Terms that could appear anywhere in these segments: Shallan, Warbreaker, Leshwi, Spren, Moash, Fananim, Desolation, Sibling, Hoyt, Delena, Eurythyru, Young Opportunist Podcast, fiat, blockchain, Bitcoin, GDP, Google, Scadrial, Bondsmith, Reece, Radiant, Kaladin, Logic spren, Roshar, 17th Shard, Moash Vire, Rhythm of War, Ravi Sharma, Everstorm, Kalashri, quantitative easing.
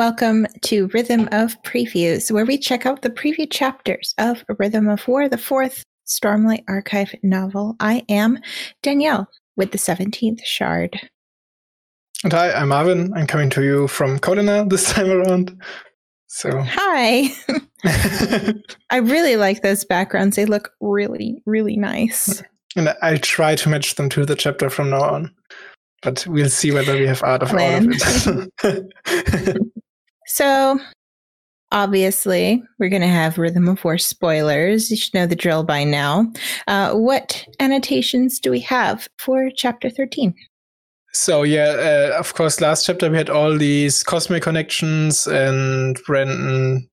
Welcome to Rhythm of Previews, where we check out the preview chapters of Rhythm of War, the fourth Stormlight Archive novel. I am Danielle with the 17th Shard. And hi, I'm Marvin. I'm coming to you from Colina this time around. So hi. I really like those backgrounds. They look really, really nice. And I try to match them to the chapter from now on. But we'll see whether we have art of all of it. So, obviously, we're going to have Rhythm of War spoilers. You should know the drill by now. What annotations do we have for Chapter 13? So, yeah, of course, last chapter we had all these cosmic connections, and Brandon,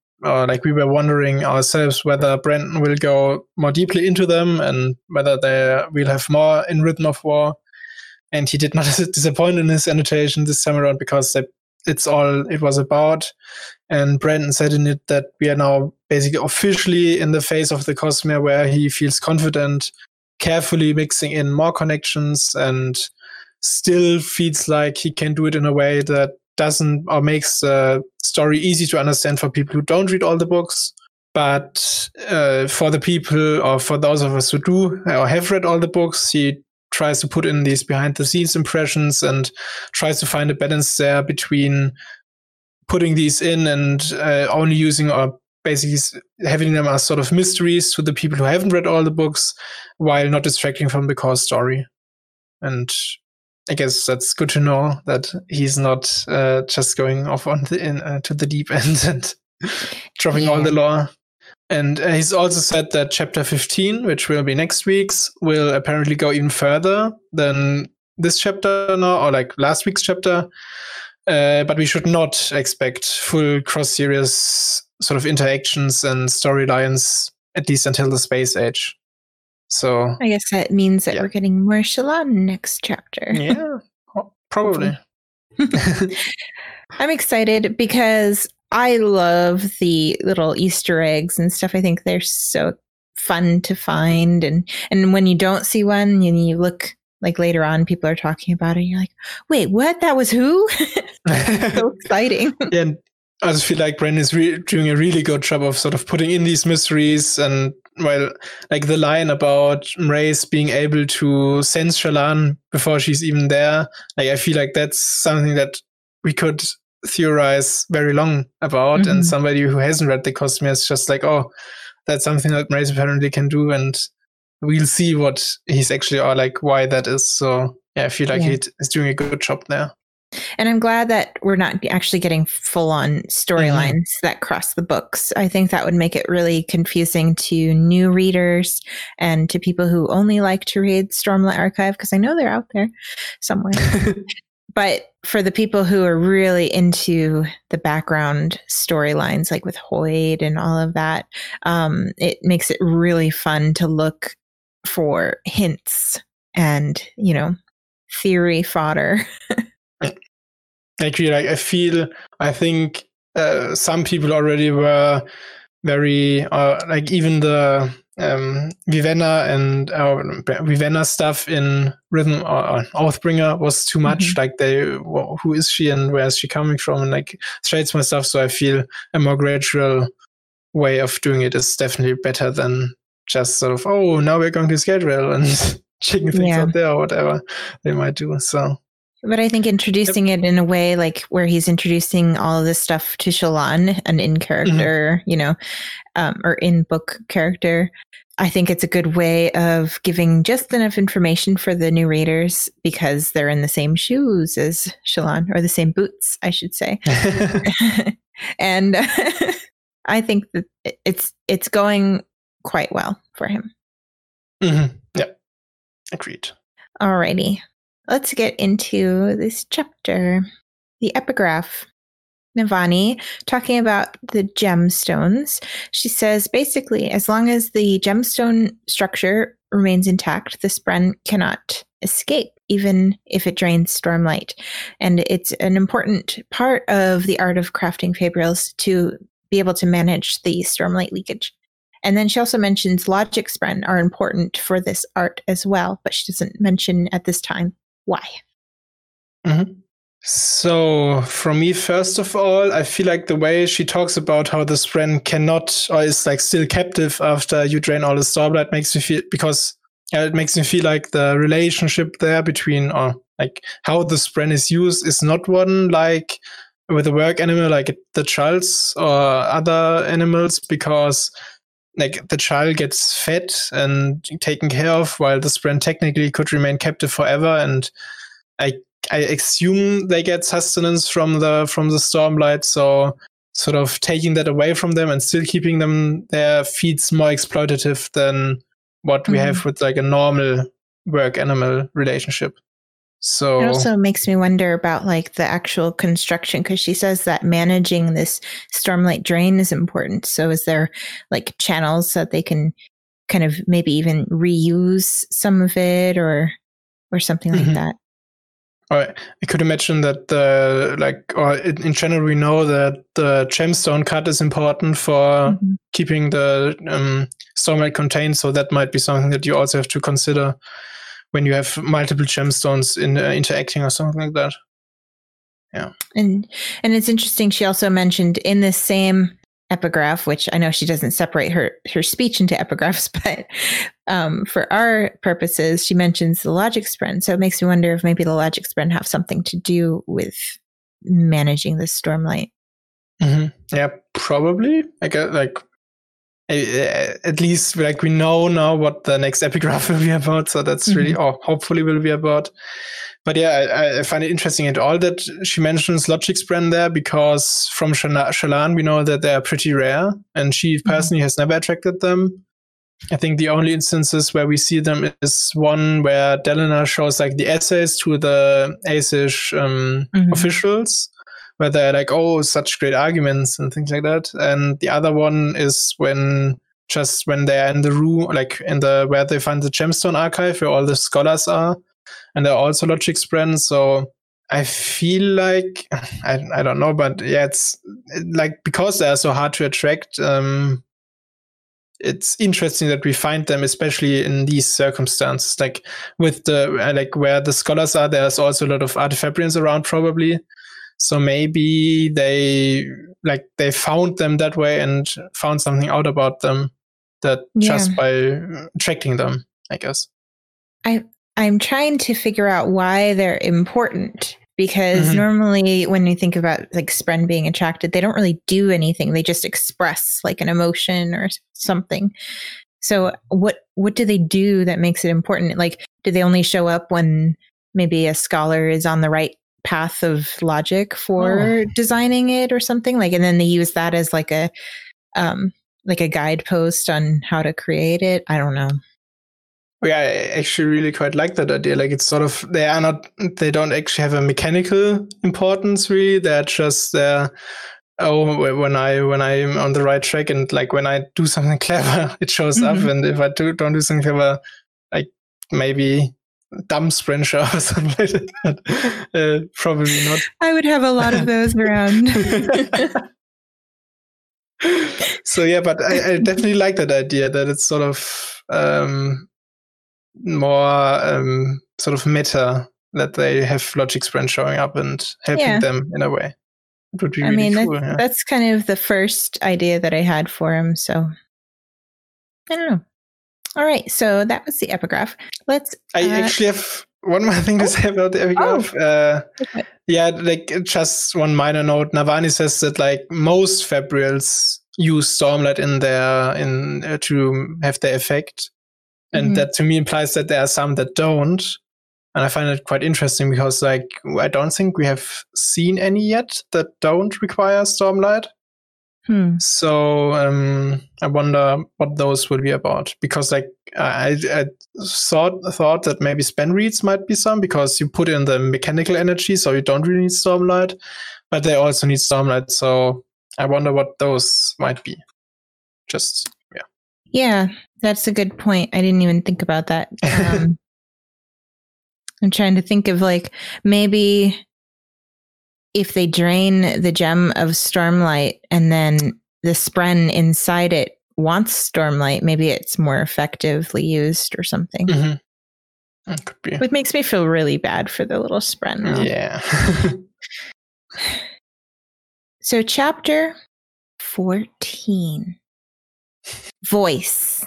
we were wondering ourselves whether Brandon will go more deeply into them and whether we'll have more in Rhythm of War. And he did not disappoint in his annotation this time around because it's all it was about. And Brandon said in it that we are now basically officially in the phase of the Cosmere where he feels confident, carefully mixing in more connections and still feels like he can do it in a way that doesn't or makes the story easy to understand for people who don't read all the books. But for the people or for those of us who do or have read all the books, he tries to put in these behind-the-scenes impressions and tries to find a balance there between putting these in and only using or basically having them as sort of mysteries to the people who haven't read all the books while not distracting from the core story. And I guess that's good to know that he's not just going off on to the deep end and dropping all the lore. And he's also said that Chapter 15, which will be next week's, will apparently go even further than this chapter now, or last week's chapter. But we should not expect full cross-series sort of interactions and storylines, at least until the Space Age. So I guess that means that we're getting more Shallan next chapter. Yeah, probably. I'm excited because I love the little Easter eggs and stuff. I think they're so fun to find. And when you don't see one and you look later on, people are talking about it. And you're like, wait, what? That was who? That's so exciting. And I just feel like Brandon is doing a really good job of sort of putting in these mysteries. And the line about Braize being able to sense Shallan before she's even there. I feel like that's something that we could theorize very long about, and somebody who hasn't read the Cosmere is just like, oh, that's something that Braize apparently can do, and we'll see what he's actually why that is. So I feel like he's doing a good job there. And I'm glad that we're not actually getting full-on storylines that cross the books. I think that would make it really confusing to new readers and to people who only like to read Stormlight Archive, because I know they're out there somewhere. But for the people who are really into the background storylines, with Hoyt and all of that, it makes it really fun to look for hints and, theory fodder. Actually, I think some people already were very, even the Vivenna and Vivenna stuff in Rhythm or Oathbringer was too much. Who is she and where is she coming from? And straights my stuff. So I feel a more gradual way of doing it is definitely better than just sort of, oh, now we're going to Scadrial and checking things out there or whatever they might do. So. But I think introducing it in a way where he's introducing all of this stuff to Shallan, an in-character, or in-book character, I think it's a good way of giving just enough information for the new readers because they're in the same shoes as Shallan, or the same boots, I should say. And I think that it's going quite well for him. Mm-hmm. Yeah, agreed. Alrighty. Let's get into this chapter, the epigraph. Navani, talking about the gemstones, she says, basically, as long as the gemstone structure remains intact, the Spren cannot escape, even if it drains Stormlight. And it's an important part of the art of crafting Fabrials to be able to manage the Stormlight leakage. And then she also mentions Logic spren are important for this art as well, but she doesn't mention at this time why. Mm-hmm. So, from me, first of all, I feel like the way she talks about how the Spren cannot, or is like still captive after you drain all the Stormlight makes me feel, because it makes me feel like the relationship there between, or like how the Spren is used is not one like with a work animal, like the chults or other animals, because like the child gets fed and taken care of while the Spren technically could remain captive forever. And I assume they get sustenance from the Stormlight, so sort of taking that away from them and still keeping them there feels more exploitative than what we have with like a normal work animal relationship. So it also makes me wonder about like the actual construction, because she says that managing this Stormlight drain is important. So is there like channels that they can kind of maybe even reuse some of it or something like that? Or I could imagine that in general, we know that the gemstone cut is important for keeping the Stormlight contained. So that might be something that you also have to consider when you have multiple gemstones in interacting or something like that. Yeah. And it's interesting. She also mentioned in this same epigraph, which I know she doesn't separate her speech into epigraphs, but for our purposes, she mentions the logic spren. So it makes me wonder if maybe the logic spren have something to do with managing the Stormlight. Yeah, probably. I guess, at least like we know now what the next epigraph will be about. So that's really, or hopefully will be about. But yeah, I find it interesting at all that she mentions Logic spren there, because from Shallan we know that they are pretty rare, and she personally has never attracted them. I think the only instances where we see them is one where Delena shows like the essays to the Aesish officials, where they're like, oh, such great arguments and things like that. And the other one is when they're in the room, like where they find the gemstone archive where all the scholars are, and they're also logic spren. So I feel like, I don't know, but yeah, it's like, because they're so hard to attract, it's interesting that we find them, especially in these circumstances, like with the, like where the scholars are, there's also a lot of artifabrians around probably. So maybe they found them that way and found something out about them just by attracting them, I guess. I'm trying to figure out why they're important, because normally when you think about like Spren being attracted, they don't really do anything. They just express like an emotion or something. So what do they do that makes it important? Like, do they only show up when maybe a scholar is on the right path of logic for designing it or something, like, and then they use that as like a guidepost on how to create it? I don't know. Yeah, I actually really quite like that idea. Like, it's sort of, they don't actually have a mechanical importance really. They're just there. When I'm on the right track, and like when I do something clever, it shows up. And if I don't do something clever, like maybe dumb Spren show or something like that. Probably not. I would have a lot of those around. So yeah, but I definitely like that idea that it's sort of more sort of meta, that they have logic Spren showing up and helping them in a way. It would be really cool. That's kind of the first idea that I had for him. So I don't know. All right, so that was the epigraph. I actually have one more thing to say about the epigraph. Okay. Yeah, like just one minor note. Navani says that like most Fabrials use Stormlight in their to have their effect, and that to me implies that there are some that don't. And I find it quite interesting because like I don't think we have seen any yet that don't require Stormlight. So I wonder what those will be about, because like I thought that maybe Spend Reads might be some, because you put in the mechanical energy, so you don't really need Stormlight, but they also need Stormlight. So I wonder what those might be. Just yeah, that's a good point. I didn't even think about that. I'm trying to think of like maybe, if they drain the gem of Stormlight and then the Spren inside it wants Stormlight, maybe it's more effectively used or something. It could be. Which makes me feel really bad for the little Spren. Though. Yeah. So chapter 14. Voice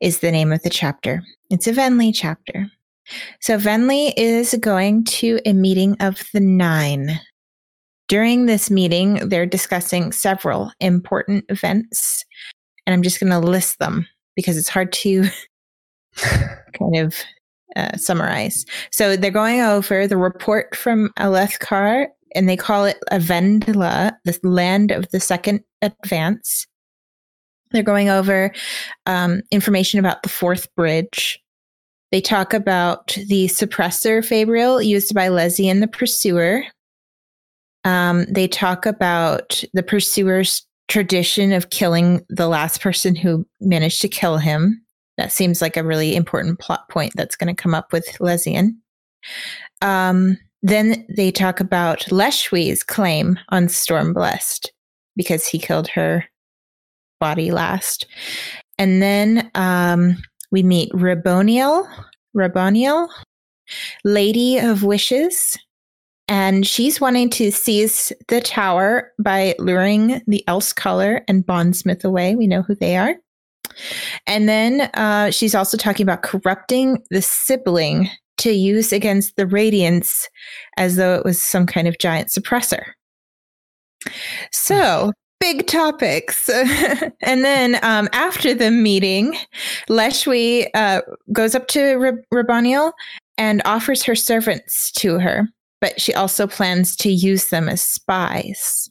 is the name of the chapter. It's a Venli chapter. So Venli is going to a meeting of the Nine. During this meeting, they're discussing several important events, and I'm just going to list them because it's hard to kind of summarize. So they're going over the report from Alethkar, and they call it Avendla, the land of the second advance. They're going over information about the fourth bridge. They talk about the suppressor Fabrial used by Lezian the Pursuer. They talk about the Pursuer's tradition of killing the last person who managed to kill him. That seems like a really important plot point that's going to come up with Lezian. Then they talk about Leshwi's claim on Stormblessed because he killed her body last. And then we meet Raboniel, Lady of Wishes. And she's wanting to seize the tower by luring the Elsecaller and Bondsmith away. We know who they are. And then she's also talking about corrupting the Sibling to use against the Radiance as though it was some kind of giant suppressor. So big topics. And then after the meeting, Leshwi goes up to Raboniel and offers her servants to her. But she also plans to use them as spies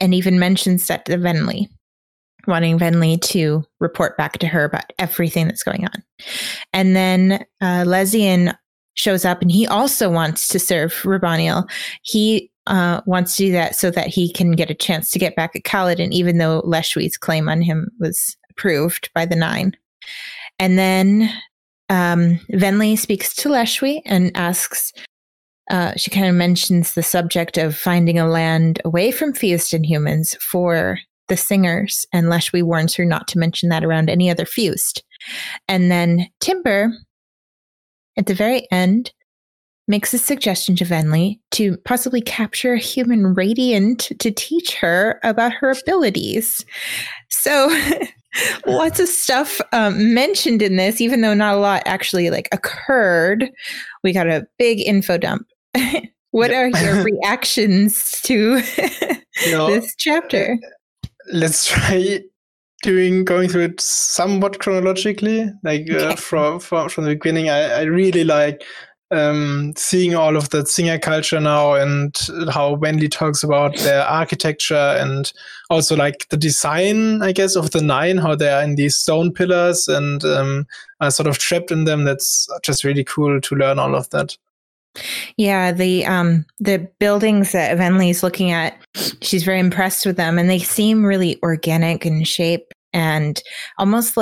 and even mentions that to Venli, wanting Venli to report back to her about everything that's going on. And then Lezian shows up, and he also wants to serve Raboniel. He wants to do that so that he can get a chance to get back at Kaladin, even though Leshwi's claim on him was approved by the Nine. And then Venli speaks to Leshwi and asks... she kind of mentions the subject of finding a land away from Fused and humans for the Singers, and Leshwi warns her not to mention that around any other Fused. And then Timber, at the very end, makes a suggestion to Venli to possibly capture a human Radiant to teach her about her abilities. So lots of stuff mentioned in this, even though not a lot actually occurred. We got a big info dump. What are your reactions to this chapter? Let's try going through it somewhat chronologically, okay. From the beginning. I really like seeing all of that Singer culture now and how Venli talks about their architecture and also the design, I guess, of the Nine, how they are in these stone pillars and are sort of trapped in them. That's just really cool to learn all of that. Yeah, the buildings that Venli is looking at, she's very impressed with them, and they seem really organic in shape and almost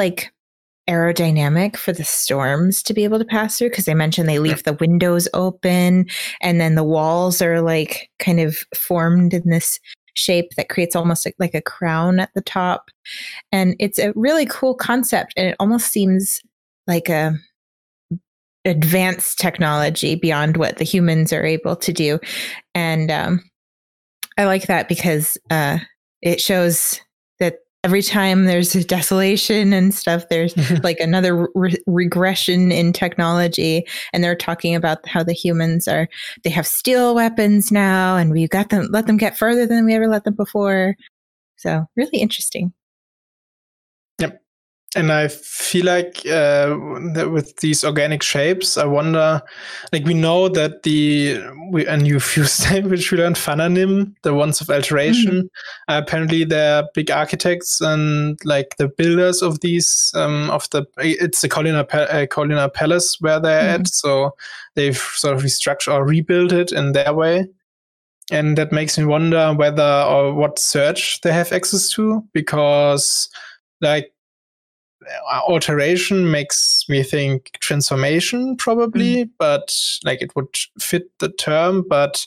aerodynamic for the storms to be able to pass through, because they mentioned they leave the windows open, and then the walls are kind of formed in this shape that creates almost like a crown at the top. And it's a really cool concept, and it almost seems like a advanced technology beyond what the humans are able to do. And I like that because it shows that every time there's a desolation and stuff, there's another regression in technology. And they're talking about how the humans they have steel weapons now, and we let them get further than we ever let them before. So really interesting. Yep. And I feel that with these organic shapes, I wonder, we know that a new Fused language we learned, Fananim, the ones of alteration, apparently they're big architects and the builders of these, it's the Colina Palace where they're at. So they've sort of restructured or rebuilt it in their way. And that makes me wonder whether or what search they have access to, because alteration makes me think transformation probably, but it would fit the term. But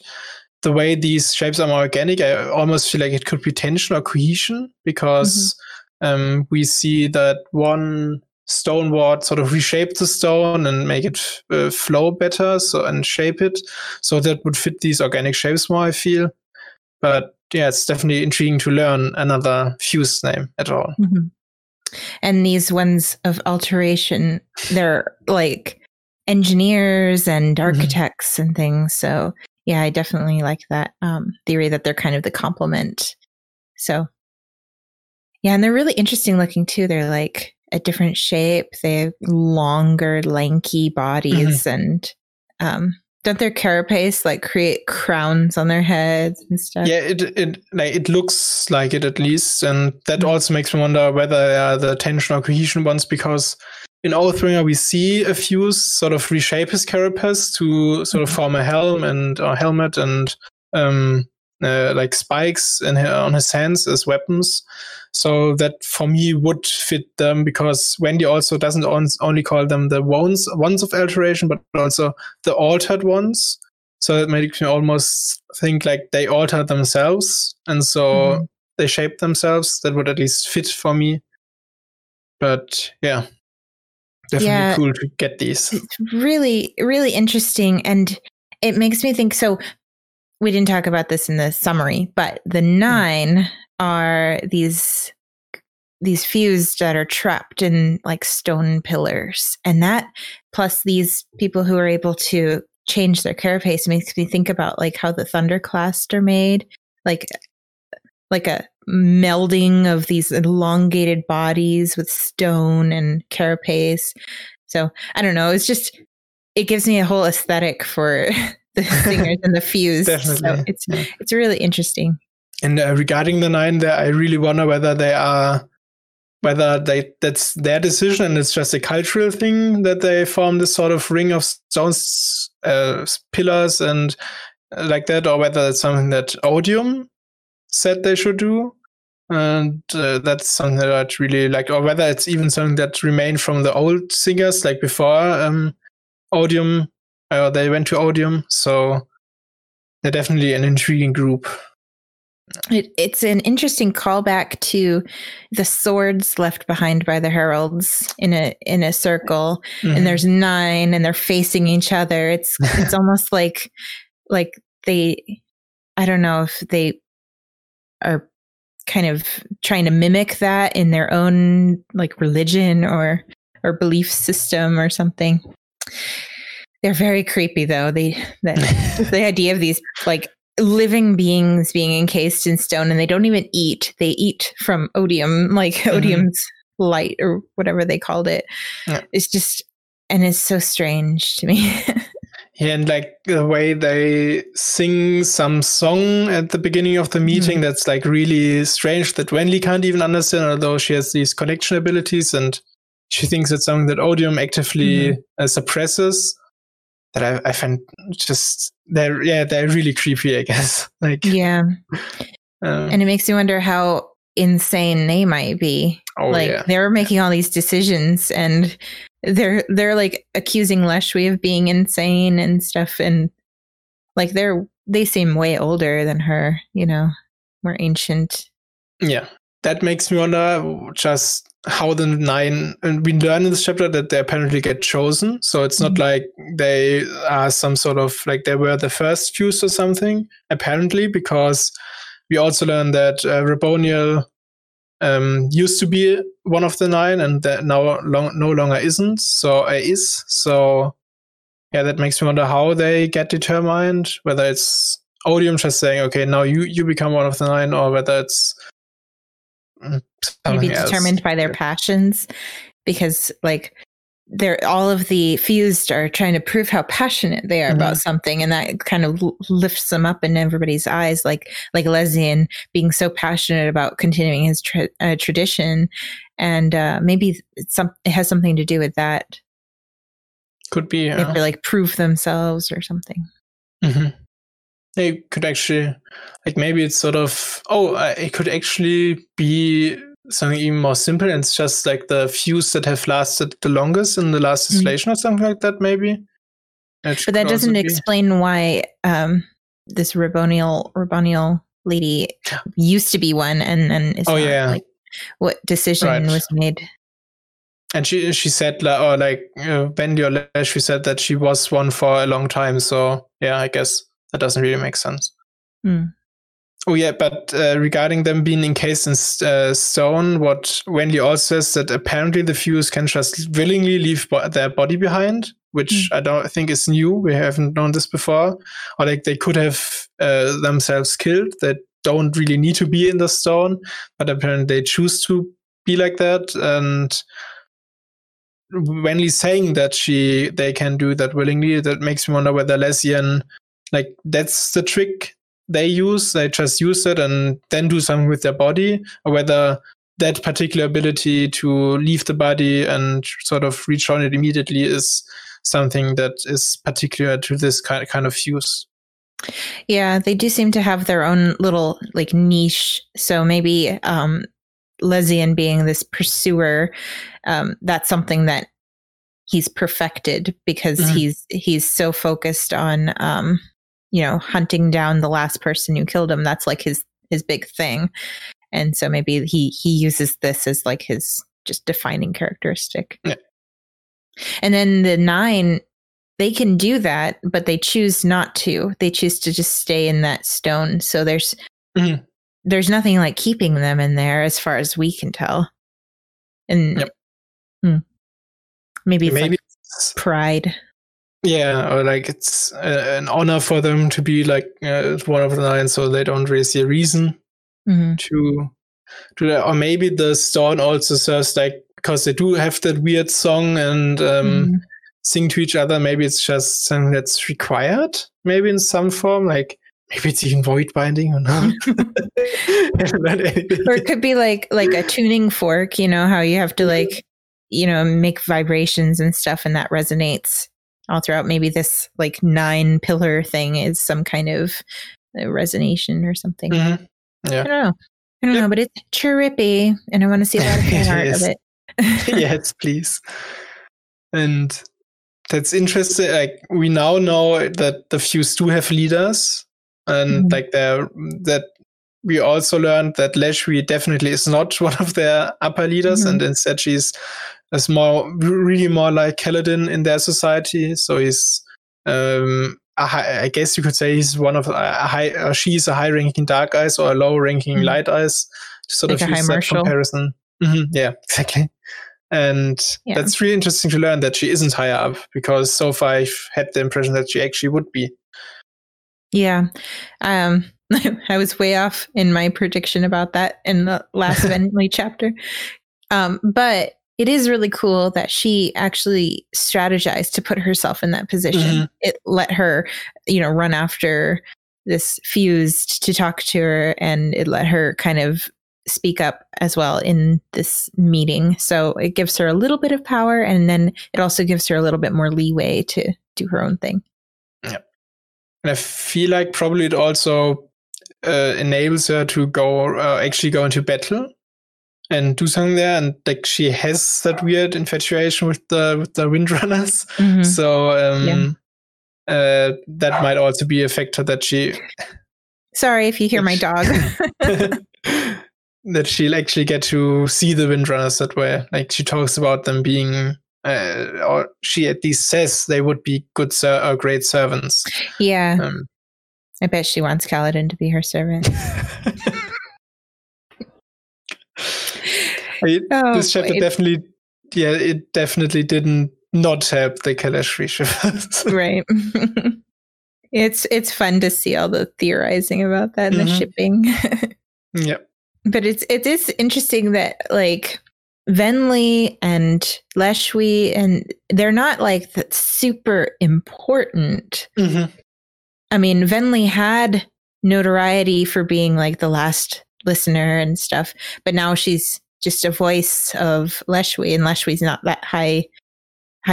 the way these shapes are more organic, I almost feel it could be tension or cohesion, because we see that one stoneward, sort of reshape the stone and make it flow better, so, and shape it. So that would fit these organic shapes more, I feel. But yeah, it's definitely intriguing to learn another fused name at all. Mm-hmm. And these ones of alteration, they're like engineers and architects mm-hmm. and things. So yeah, I definitely like that theory that they're kind of the complement. So yeah, and they're really interesting looking too. They're like a different shape. They have longer, lanky bodies mm-hmm. and don't their carapace like create crowns on their heads and stuff? Yeah, it looks like it at least, and that mm-hmm. also makes me wonder whether they are the tension or cohesion ones, because in Oathbringer we see a fuse sort of reshape his carapace to sort of mm-hmm. form a helm and or helmet and like spikes on his hands as weapons. So that for me would fit them, because Wendy also doesn't only call them the ones of alteration, but also the altered ones. So that makes me almost think like they alter themselves, and so mm-hmm. they shape themselves. That would at least fit for me. But yeah, definitely cool to get these. It's really, really interesting. And it makes me think, so we didn't talk about this in the summary, but the 9... Mm-hmm. are these fused that are trapped in like stone pillars, and that plus these people who are able to change their carapace makes me think about like how the thunderclasts are made, like a melding of these elongated bodies with stone and carapace. So I don't know, it's just, it gives me a whole aesthetic for the singers and the fused. Definitely. So it's really interesting. And regarding the 9 there, I really wonder whether that's their decision and it's just a cultural thing that they form this sort of ring of stones, pillars and like that, or whether it's something that Odium said they should do. And that's something that I'd really like, or whether it's even something that remained from the old singers, like before Odium, or they went to Odium. So they're definitely an intriguing group. It's an interesting callback to the swords left behind by the Heralds in a circle, mm-hmm. and there's 9, and they're facing each other. It's almost like they, I don't know if they are kind of trying to mimic that in their own like religion or belief system or something. They're very creepy though. The idea of these like living beings being encased in stone, and they don't even eat. They eat from Odium, like mm-hmm. Odium's light or whatever they called it. Yeah. It's just, and it's so strange to me. Yeah, and like the way they sing some song at the beginning of the meeting, mm-hmm. that's like really strange that Venli can't even understand, although she has these connection abilities and she thinks it's something that Odium actively mm-hmm. Suppresses. That I find just they're really creepy, I guess. Like yeah, and it makes you wonder how insane they might be. Oh, like they're making all these decisions, and they're like accusing Leshwi of being insane and stuff, and like they seem way older than her. You know, more ancient. Yeah, that makes me wonder just how the 9, and we learn in this chapter that they apparently get chosen. So it's not mm-hmm. like they are some sort of, like they were the first fused or something, apparently, because we also learn that Raboniel used to be one of the 9 and that now no longer isn't. So yeah, that makes me wonder how they get determined, whether it's Odium just saying, okay, now you become one of the 9, or whether it's maybe determined by their passions, because like they're all of the fused are trying to prove how passionate they are mm-hmm. about something, and that kind of lifts them up in everybody's eyes, like Lezian being so passionate about continuing his tradition, and maybe it has something to do with that. Could be they have to like prove themselves or something. Mm-hmm. They could actually, like maybe it's sort of, it could actually be something even more simple, and it's just like the fused that have lasted the longest in the last distillation mm-hmm. or something like that, maybe. But that doesn't explain why this Raboniel lady used to be one, and then it's not like what decision was made. And she said, Venli or Leshwi said that she was one for a long time. So yeah, I guess that doesn't really make sense. Mm. Oh yeah, but regarding them being encased in stone, what Venli also says that apparently the Fused can just willingly leave their body behind, which I don't think is new. We haven't known this before. Or like they could have themselves killed. They don't really need to be in the stone, but apparently they choose to be like that. And Venli saying that they can do that willingly, that makes me wonder whether Lezian, like that's the trick they use, they just use it and then do something with their body, or whether that particular ability to leave the body and sort of rejoin it immediately is something that is particular to this kind of use. Yeah, they do seem to have their own little like niche. So maybe Lezian being this pursuer, that's something that he's perfected because he's so focused on hunting down the last person who killed him. That's like his big thing. And so maybe he uses this as like his just defining characteristic. Yeah. And then the 9, they can do that, but they choose not to. They choose to just stay in that stone. So there's nothing like keeping them in there as far as we can tell. And maybe it's like pride. Yeah, or like it's an honor for them to be like one of the 9, so they don't really see a reason to do that. Or maybe the stone also serves like, because they do have that weird song and sing to each other. Maybe it's just something that's required, maybe in some form, like maybe it's even void binding or not. Or it could be like a tuning fork, how you have to make vibrations and stuff and that resonates all throughout. Maybe this like 9 pillar thing is some kind of resonation or something. Mm-hmm. Yeah. I don't know, but it's trippy and I want to see that part of it. Yes, please. And that's interesting. Like we now know that the Fused do have leaders and we also learned that Leshwi definitely is not one of their upper leaders, and instead she's more like Kaladin in their society. So he's, I guess you could say he's one of she's a high-ranking Dark Eyes or a low-ranking Light Eyes. Sort like of use that comparison. Mm-hmm, yeah, exactly. And that's really interesting to learn that she isn't higher up, because so far I've had the impression that she actually would be. Yeah. I was way off in my prediction about that in the last Venli chapter. But it is really cool that she actually strategized to put herself in that position. Mm-hmm. It let her, run after this Fused to talk to her, and it let her kind of speak up as well in this meeting. So it gives her a little bit of power, and then it also gives her a little bit more leeway to do her own thing. Yeah. And I feel like probably it also enables her to go into battle and do something there. And like she has that weird infatuation with the Windrunners. Mm-hmm. So that might also be a factor that she... Sorry if you hear my dog. That she'll actually get to see the Windrunners that way. Like she talks about them being... or she at least says they would be great servants. Yeah. I bet she wants Kaladin to be her servant. This chapter definitely didn't not help the Kalashri shivers. Right. It's fun to see all the theorizing about that and the shipping. Yeah. But it is interesting that like Venli and Leshwi, and they're not like that super important. Mm-hmm. I mean, Venli had notoriety for being like the last listener and stuff, but now she's just a voice of Leshwi, and Leshwi's not that high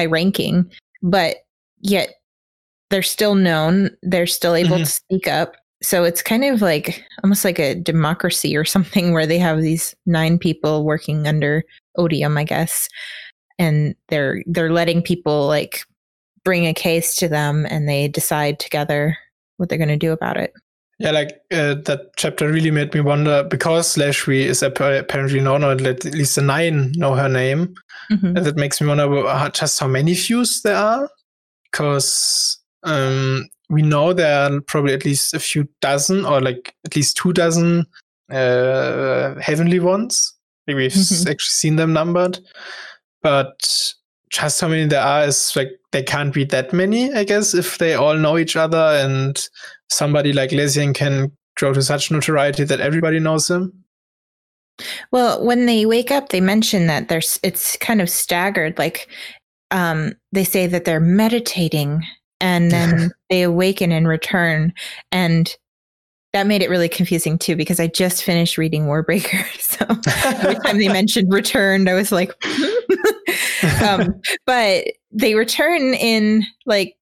ranking, but yet they're still known. They're still able to speak up. So it's kind of like almost like a democracy or something where they have these 9 people working under Odium, I guess. And they're letting people like bring a case to them, and they decide together what they're going to do about it. Yeah, like that chapter really made me wonder, because Leshwi is apparently known, or at least the 9 know her name. Mm-hmm. And that makes me wonder just how many Fused there are, because we know there are probably at least a few dozen, or like at least 24 Heavenly ones. Like we've actually seen them numbered, but just how many there are is like, they can't be that many, I guess, if they all know each other and somebody like Lezian can grow to such notoriety that everybody knows him. Well, when they wake up, they mention that it's kind of staggered. Like they say that they're meditating and then they awaken and return. And that made it really confusing too, because I just finished reading Warbreaker. So every time they mentioned returned, I was like, but they return in like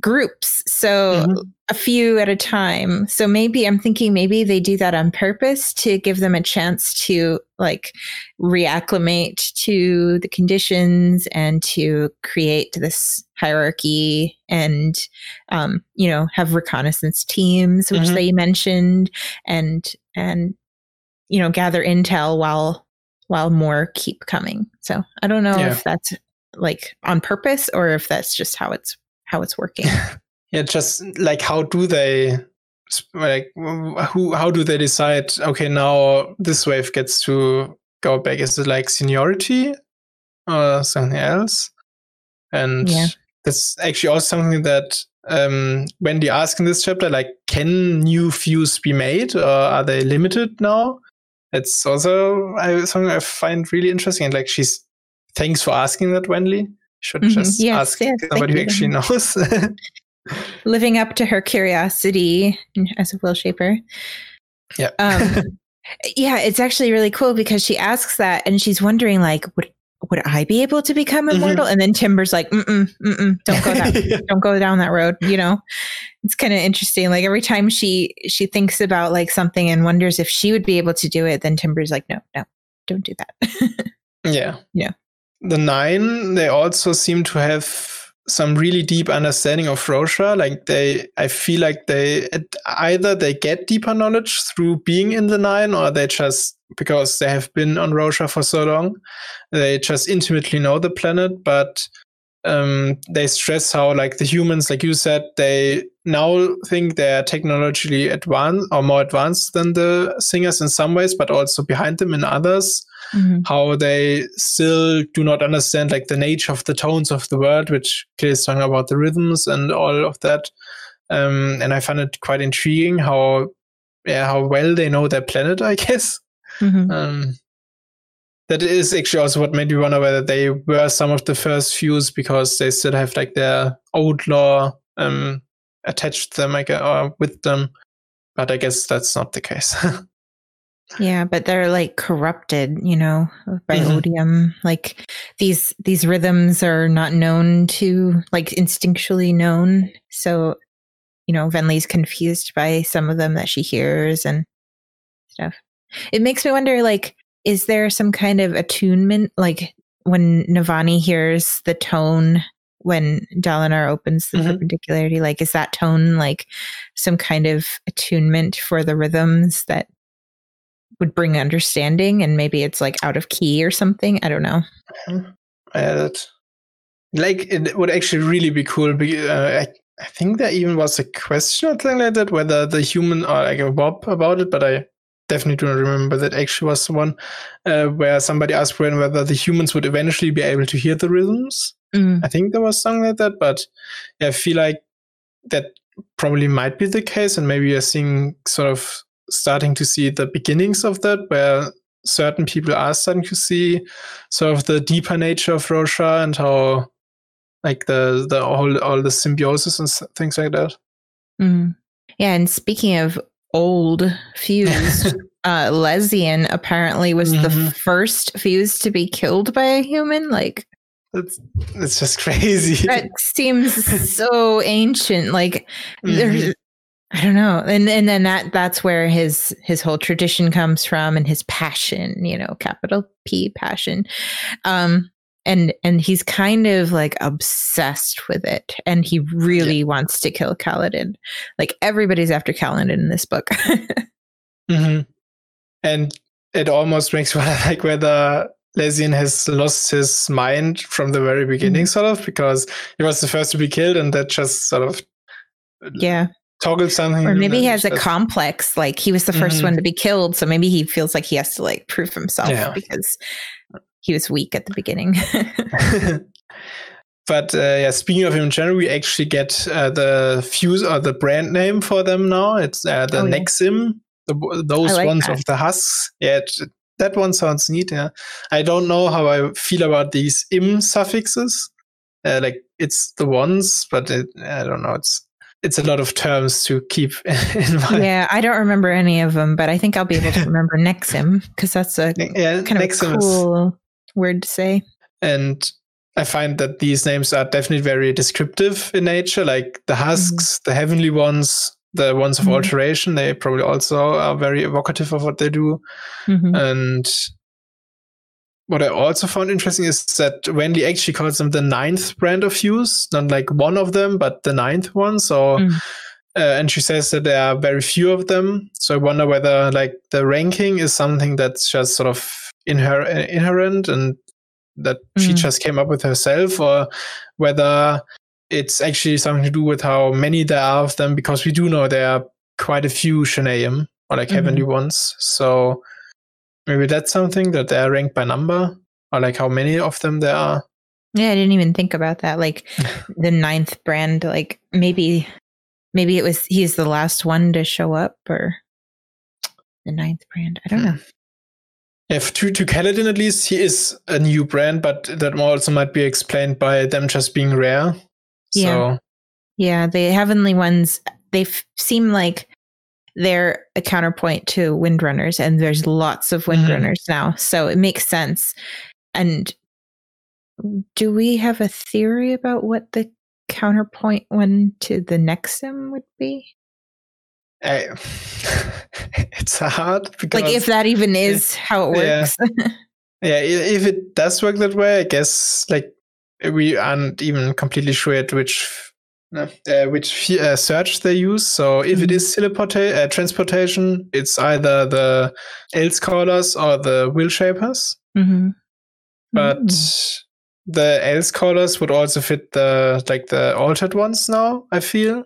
groups. So a few at a time. So maybe I'm thinking maybe they do that on purpose to give them a chance to like reacclimate to the conditions and to create this hierarchy and, you know, have reconnaissance teams, which they mentioned, and, you know, gather intel while more keep coming. So I don't know if that's like on purpose or if that's just how it's working. Yeah, just like how do they decide, okay, now this wave gets to go back? Is it like seniority or something else? And that's actually also something that when they ask in this chapter, like, can new Fused be made, or are they limited now? It's also something I find really interesting. And like, thanks for asking that, Venli. Should just ask somebody who actually knows. Living up to her curiosity as a will shaper. Yeah. Yeah, it's actually really cool because she asks that and she's wondering, like, would I be able to become immortal? And then Timber's like, don't go down that road. You know, it's kind of interesting. Like every time she thinks about like something and wonders if she would be able to do it, then Timber's like, no, don't do that. Yeah. The Nine, they also seem to have some really deep understanding of Rosha. Like I feel like either they get deeper knowledge through being in the Nine, or they just, because they have been on Rosha for so long, they just intimately know the planet. But they stress how like the humans, like you said, they now think they are technologically advanced or more advanced than the Singers in some ways, but also behind them in others. Mm-hmm. How they still do not understand like the nature of the tones of the world, which is talking about the rhythms and all of that. And I found it quite intriguing how well they know their planet, I guess. Mm-hmm. That is actually also what made me wonder whether they were some of the first Fused, because they still have like their old law attached to them, I guess, or with them. But I guess that's not the case. Yeah, but they're like corrupted, you know, by Odium. Like these rhythms are not known to, like, instinctually known. So, you know, Venli's confused by some of them that she hears and stuff. It makes me wonder, like, is there some kind of attunement? Like when Navani hears the tone when Dalinar opens the perpendicularity, like, is that tone like some kind of attunement for the rhythms that would bring understanding, and maybe it's like out of key or something? I don't know. Like it would actually really be cool. I think there even was a question or something like that, whether the human, or like a Bob about it, but I definitely don't remember that actually was the one where somebody asked whether the humans would eventually be able to hear the rhythms. I think there was something like that, but I feel like that probably might be the case, and maybe you're seeing sort of starting to see the beginnings of that, where certain people are starting to see sort of the deeper nature of Rosha and how like the all the symbiosis and things like that. Yeah, and speaking of old Fused, Lezian apparently was the first Fused to be killed by a human. Like it's just crazy. That seems so ancient. Like there's, I don't know. And then that's where his whole tradition comes from, and his passion, you know, capital P passion. And he's kind of like obsessed with it, and he really wants to kill Kaladin. Like everybody's after Kaladin in this book. And it almost makes me wonder, like, whether Lezian has lost his mind from the very beginning, sort of, because he was the first to be killed, and that just sort of toggled something. Or maybe he has a complex, like he was the first one to be killed, so maybe he feels like he has to like prove himself because he was weak at the beginning. But yeah, speaking of him in general, we actually get the Fused or the brand name for them now. It's the Nexim, those like ones that. Of the husks. Yeah, that one sounds neat. Yeah, I don't know how I feel about these im suffixes. Like it's the ones, but I don't know. It's a lot of terms to keep in mind. Yeah, I don't remember any of them, but I think I'll be able to remember Nexim because that's a kind of a cool word to say. And I find that these names are definitely very descriptive in nature, like the husks, the heavenly ones, the ones of alteration. They probably also are very evocative of what they do. And what I also found interesting is that Venli actually calls them the ninth brand of Fused, not like one of them, but the ninth one. So, and she says that there are very few of them. So I wonder whether like the ranking is something that's just sort of inherent and that she just came up with herself, or whether it's actually something to do with how many there are of them, because we do know there are quite a few Shanaeum, or like heavenly ones. So maybe that's something, that they are ranked by number, or like how many of them there are. Yeah, I didn't even think about that. Like the ninth brand, like maybe it was he's the last one to show up, or the ninth brand. I don't know. If to Kaladin, at least, he is a new brand, but that also might be explained by them just being rare. Yeah. So. Yeah, the heavenly ones, they seem like they're a counterpoint to Windrunners, and there's lots of Windrunners now, so it makes sense. And do we have a theory about what the counterpoint one to the Nexim would be? It's hard, because like if that even is how it works. Yeah, if it does work that way, I guess like we aren't even completely sure at which search they use. So if it is transportation, it's either the Else Callers or the Will Shapers. But the Else Callers would also fit the altered ones now, I feel.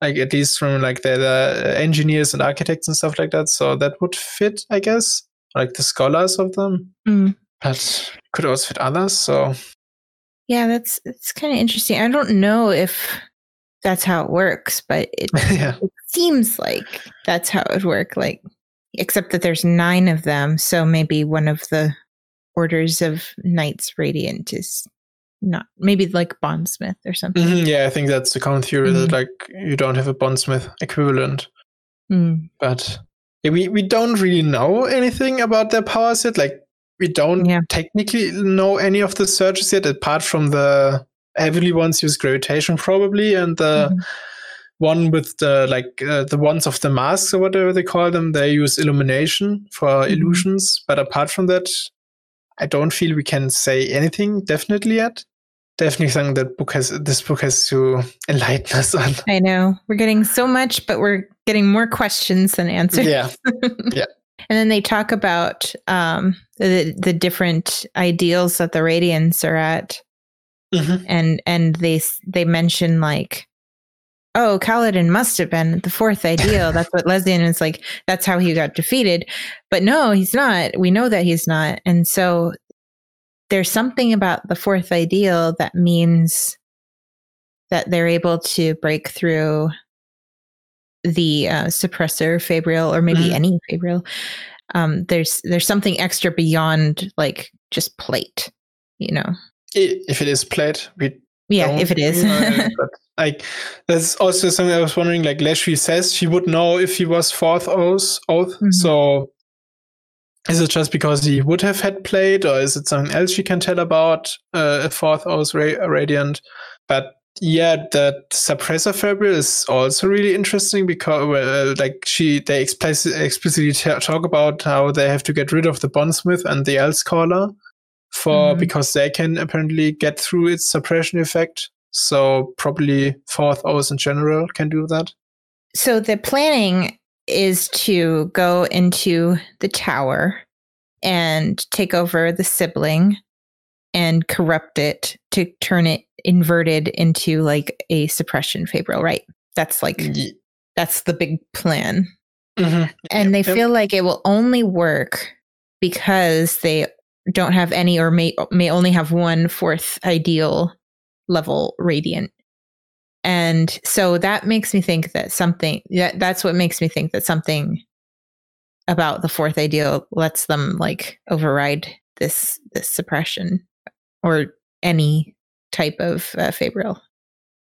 Like at least from like the engineers and architects and stuff like that. So that would fit, I guess, like the scholars of them. But could also fit others. So yeah, it's kind of interesting. I don't know if that's how it works, but it seems like that's how it would work. Like, except that there's 9 of them, so maybe one of the orders of Knights Radiant is. Not maybe like Bondsmith or something. Yeah, I think that's the common theory that like you don't have a Bondsmith equivalent. But we don't really know anything about their power set. Like we don't technically know any of the searches yet, apart from the heavily ones use gravitation probably, and the one with the the ones of the masks or whatever they call them, they use illumination for illusions. But apart from that, I don't feel we can say anything definitely yet. Definitely something that this book has to enlighten us on. I know. We're getting so much, but we're getting more questions than answers. Yeah. Yeah. And then they talk about the different ideals that the Radiants are at. And they mention like, oh, Kaladin must have been the 4th ideal. That's what Lezian is like. That's how he got defeated. But no, he's not. We know that he's not. And so there's something about the 4th ideal that means that they're able to break through the suppressor Fabrial, or maybe any Fabrial. There's something extra beyond like just plate, you know. If it is plate, if it is. But like that's also something I was wondering, like Leshwi says she would know if he was 4th oath. So is it just because he would have had played, or is it something else she can tell about a 4th oath radiant? But yeah, the suppressor Fabrial is also really interesting, because they explicitly talk about how they have to get rid of the Bondsmith and the Else Caller because they can apparently get through its suppression effect. So probably 4th oath in general can do that. So the planning is to go into the tower and take over the sibling and corrupt it to turn it inverted into like a suppression fabrial, right? That's like, that's the big plan. Mm-hmm. And they feel like it will only work because they don't have any or may only have 1/4 ideal level radiant. And so that makes me think that something, that's what makes me think that something about the 4th ideal lets them like override this suppression or any type of fabrial.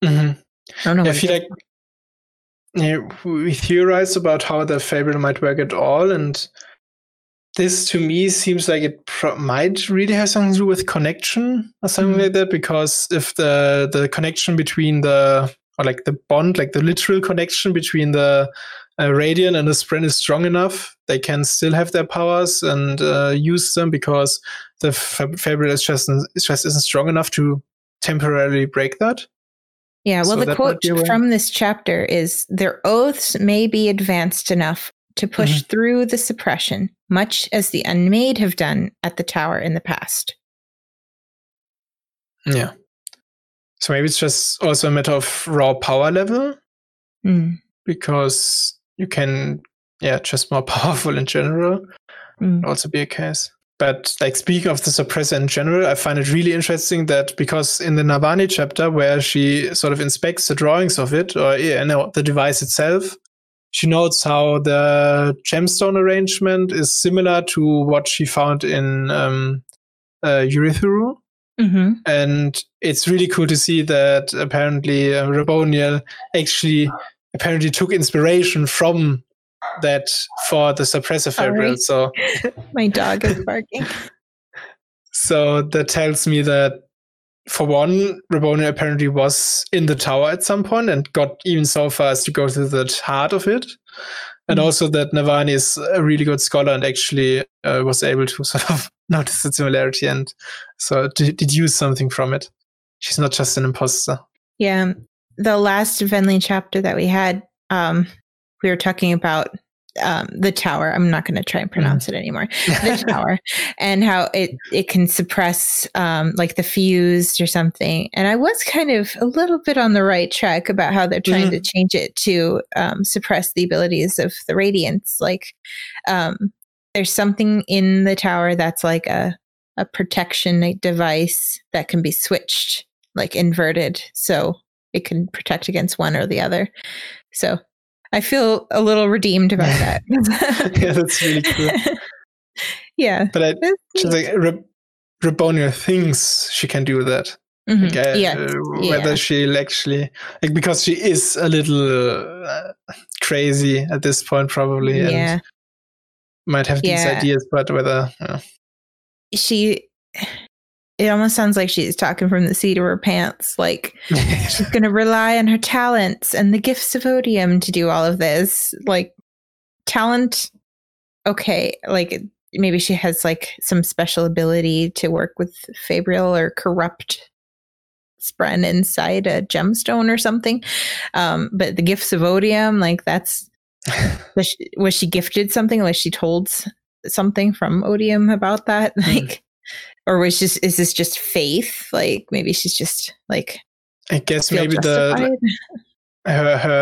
Mm-hmm. I don't know. I feel like we theorize about how the fabrial might work at all, and this to me seems like it might really have something to do with connection or something like that, because if the connection between the literal connection between the Radiant and the Spren is strong enough, they can still have their powers and use them, because the Fabrial just isn't strong enough to temporarily break that. Yeah, well, so the quote from this chapter is, "Their oaths may be advanced enough to push through the suppression, much as the Unmade have done at the tower in the past." Yeah. So maybe it's just also a matter of raw power level, because you can, just more powerful in general. Would also be a case. But like, speaking of the suppressor in general, I find it really interesting that, because in the Navani chapter, where she sort of inspects the drawings of it, or the device itself, she notes how the gemstone arrangement is similar to what she found in Urethiru. Mm-hmm. And it's really cool to see that apparently Raboniel apparently took inspiration from that for the suppressor fabrial. Right. So my dog is barking. So that tells me that, for one, Raboniel apparently was in the tower at some point and got even so far as to go to the heart of it, and also that Navani is a really good scholar and actually was able to sort of notice the similarity and so deduce something from it. She's not just an imposter. Yeah, the last Venli chapter that we had, we were talking about the tower. I'm not going to try and pronounce it anymore. The tower, and how it can suppress like the fused or something. And I was kind of a little bit on the right track about how they're trying to change it to suppress the abilities of the Radiants. Like there's something in the tower that's like a protection device that can be switched, like inverted, so it can protect against one or the other. So I feel a little redeemed about that. Yeah, that's really cool. Yeah. But she's like, Raboniel thinks she can do that. Mm-hmm. Like, whether she'll actually... Like, because she is a little crazy at this point, probably. Yeah. And might have these ideas, but whether... It almost sounds like she's talking from the seat of her pants. Like, she's going to rely on her talents and the gifts of Odium to do all of this. Like, talent, okay. Like, maybe she has, like, some special ability to work with Fabrial or corrupt Spren inside a gemstone or something. But the gifts of Odium, like, that's... was she gifted something? Was she told something from Odium about that? Like... Or is this just faith? Like, maybe she's just like... I guess maybe her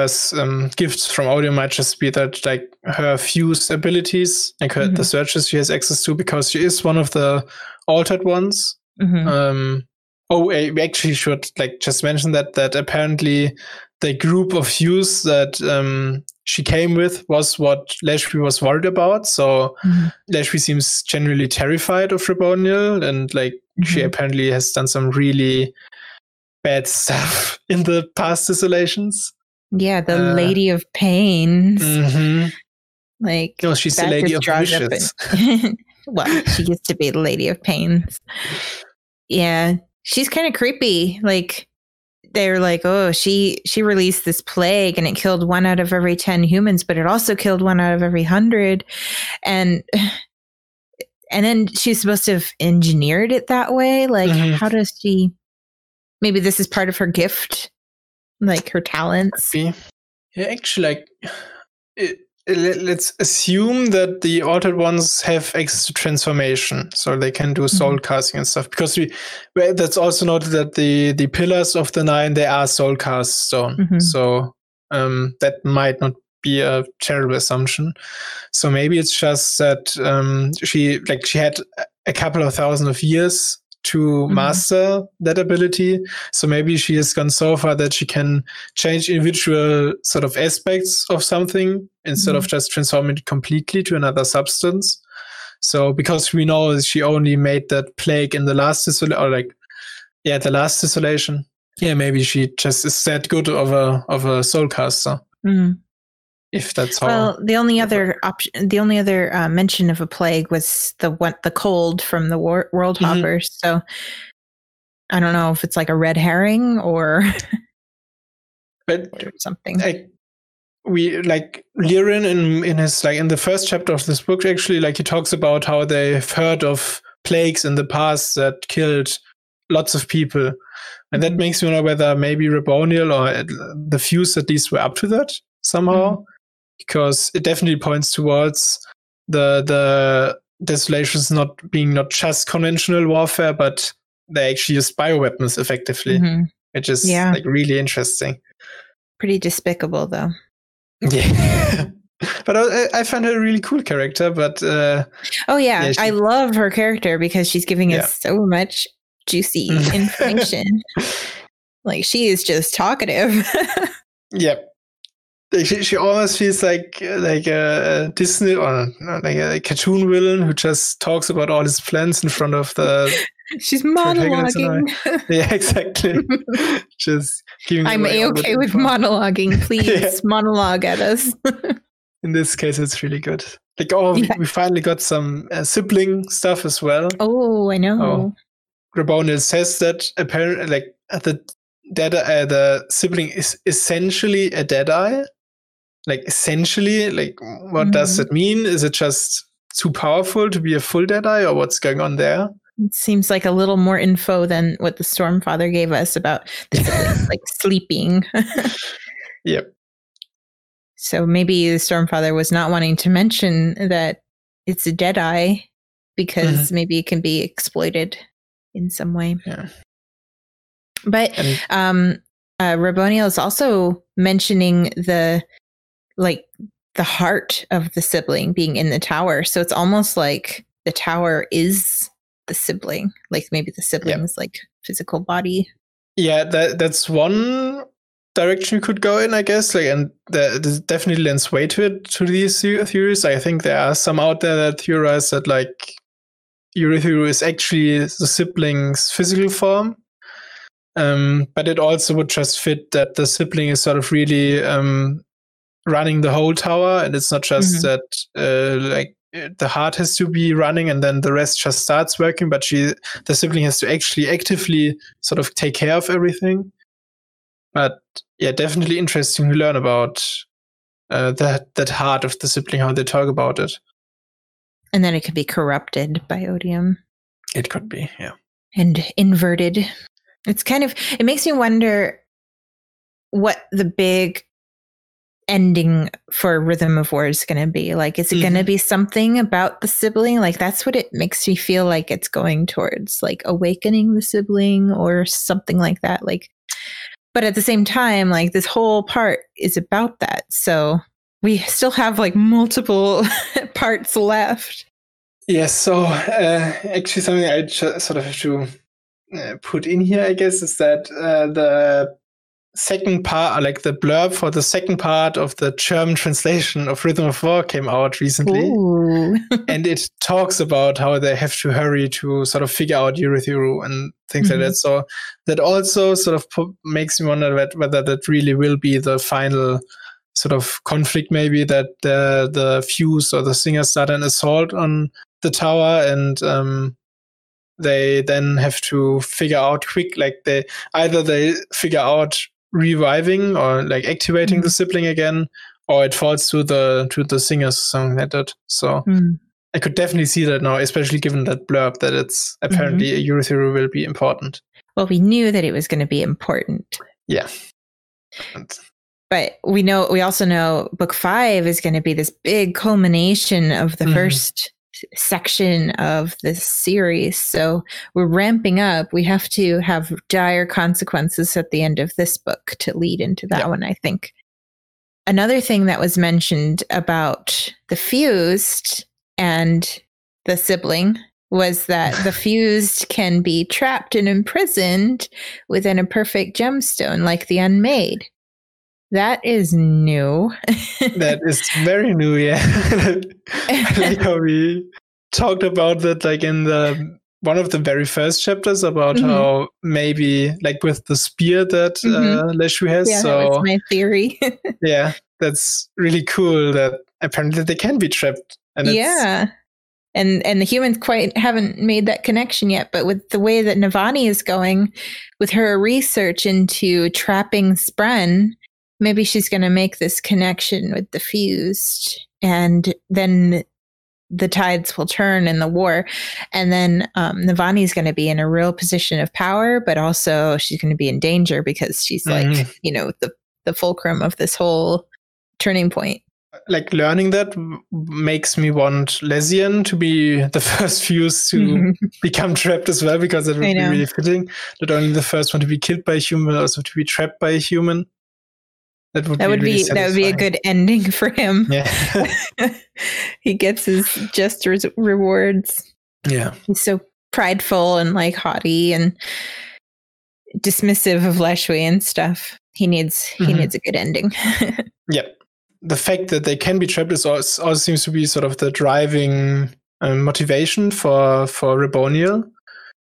gifts from Odium might just be that, like, her fused abilities, like the searches she has access to, because she is one of the altered ones. Mm-hmm. We actually should just mention that apparently the group of fused that she came with was what Leshwi was worried about. So Leshwi seems genuinely terrified of Raboniel, and she apparently has done some really bad stuff in the past desolations. Yeah, the Lady of Pains. Mm-hmm. She's the Lady of Wishes. Well, she used to be the Lady of Pains. Yeah, she's kind of creepy. Like, they're like, oh, she released this plague and it killed 1 out of every 10 humans, but it also killed 1 out of every 100. And then she's supposed to have engineered it that way. Like, how does she... Maybe this is part of her gift, like her talents. Yeah, actually, let's assume that the altered ones have access to transformation, so they can do soul casting and stuff. Because that's also noted that the pillars of the nine, they are soul cast stone. Mm-hmm. So that might not be a terrible assumption. So maybe it's just that she had a couple of thousand of years to master that ability. So maybe she has gone so far that she can change individual sort of aspects of something instead of just transforming it completely to another substance. So because we know she only made that plague in the last desolation, Yeah, maybe she just is that good of a soul caster. Mm. If that's all. Well, the only other mention of a plague was the cold from the World Hoppers. So I don't know if it's like a red herring or something. Liren in his in the first chapter of this book actually he talks about how they've heard of plagues in the past that killed lots of people, and that makes me wonder whether maybe Raboniel or the Fused at least were up to that somehow. Mm-hmm. Because it definitely points towards the desolations not being just conventional warfare, but they actually use bioweapons effectively, which is really interesting. Pretty despicable, though. Yeah. But I find her a really cool character. But I love her character because she's giving us so much juicy information. She is just talkative. Yep. She almost feels like a Disney or like a cartoon villain who just talks about all his plans in front of the. She's monologuing. Yeah, exactly. Just giving. I'm okay with monologuing. Please monologue at us. In this case, it's really good. We finally got some sibling stuff as well. Oh, I know. Raboniel says that apparently, the sibling is essentially a dead eye. What does it mean? Is it just too powerful to be a full Deadeye, or what's going on there? It seems like a little more info than what the Stormfather gave us about the sleeping. Yep. So maybe the Stormfather was not wanting to mention that it's a Deadeye because maybe it can be exploited in some way. Yeah. But Raboniel is also mentioning the heart of the sibling being in the tower. So it's almost like the tower is the sibling, maybe the sibling is physical body. Yeah, that's one direction you could go in, I guess. And there's definitely lends weight to these theories. I think there are some out there that theorize that Eurythyru is actually the sibling's physical form. But it also would just fit that the sibling is sort of really running the whole tower, and it's not just that the heart has to be running and then the rest just starts working, but the sibling has to actually actively sort of take care of everything. But yeah, definitely interesting to learn about that heart of the sibling, how they talk about it. And then it could be corrupted by Odium. It could be, yeah. And inverted. It's it makes me wonder what the big ending for Rhythm of War is going to be. Is it going to be something about the sibling? That's what it makes me feel like it's going towards, awakening the sibling or something like that. But at the same time, this whole part is about that. So we still have multiple parts left. Yes. Yeah, so actually something I sort of have to put in here, I guess, is that the second part, the blurb for the second part of the German translation of Rhythm of War came out recently. And it talks about how they have to hurry to sort of figure out Eurythyru and things like that. So that also sort of makes me wonder whether that really will be the final sort of conflict, maybe, that the Fused or the Singers start an assault on the tower, and they then have to figure out they figure out reviving or activating the sibling again, or it falls to the Singers, something like that. So I could definitely see that now, especially given that blurb that it's apparently a Eurythyru will be important. Well, we knew that it was going to be important. Yeah. And But we know, we also know book 5 is going to be this big culmination of the first section of this series. So we're ramping up. We have to have dire consequences at the end of this book to lead into that one, I think. Another thing that was mentioned about the Fused and the Sibling was that the Fused can be trapped and imprisoned within a perfect gemstone like the Unmade. That is new. That is very new, yeah. I like how we talked about that, like in the one of the very first chapters, about how maybe like with the spear that Leshwi has. Yeah, so that's my theory. Yeah, that's really cool that apparently they can be trapped. And yeah. And the humans quite haven't made that connection yet. But with the way that Navani is going with her research into trapping Spren, maybe she's going to make this connection with the Fused, and then the tides will turn in the war. And then Navani's going to be in a real position of power, but also she's going to be in danger because she's like, you know, the fulcrum of this whole turning point. Like learning that makes me want Lezian to be the first Fused to become trapped as well, because it would be really fitting. Not only the first one to be killed by a human, but also to be trapped by a human. That would be a good ending for him. Yeah. He gets his just rewards. Yeah. He's so prideful and like haughty and dismissive of Leshwi and stuff. He needs a good ending. Yeah. The fact that they can be trapped is also seems to be sort of the driving motivation for Raboniel.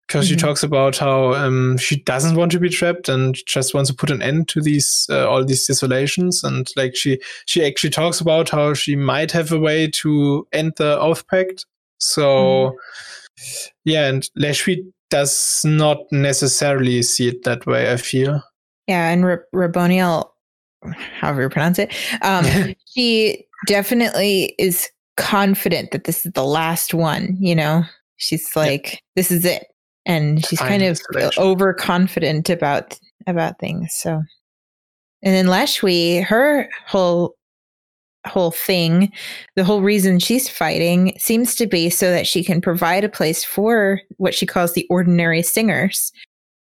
Because she talks about how she doesn't want to be trapped and just wants to put an end to these all these desolations. And like she actually talks about how she might have a way to end the Oathpact. So yeah, and Leshwi does not necessarily see it that way, I feel. Yeah, and Raboniel, however you pronounce it, she definitely is confident that this is the last one, you know? She's like, this is it. And she's kind of overconfident about things. So, and then Leshwi, her whole thing, the whole reason she's fighting seems to be so that she can provide a place for what she calls the ordinary singers,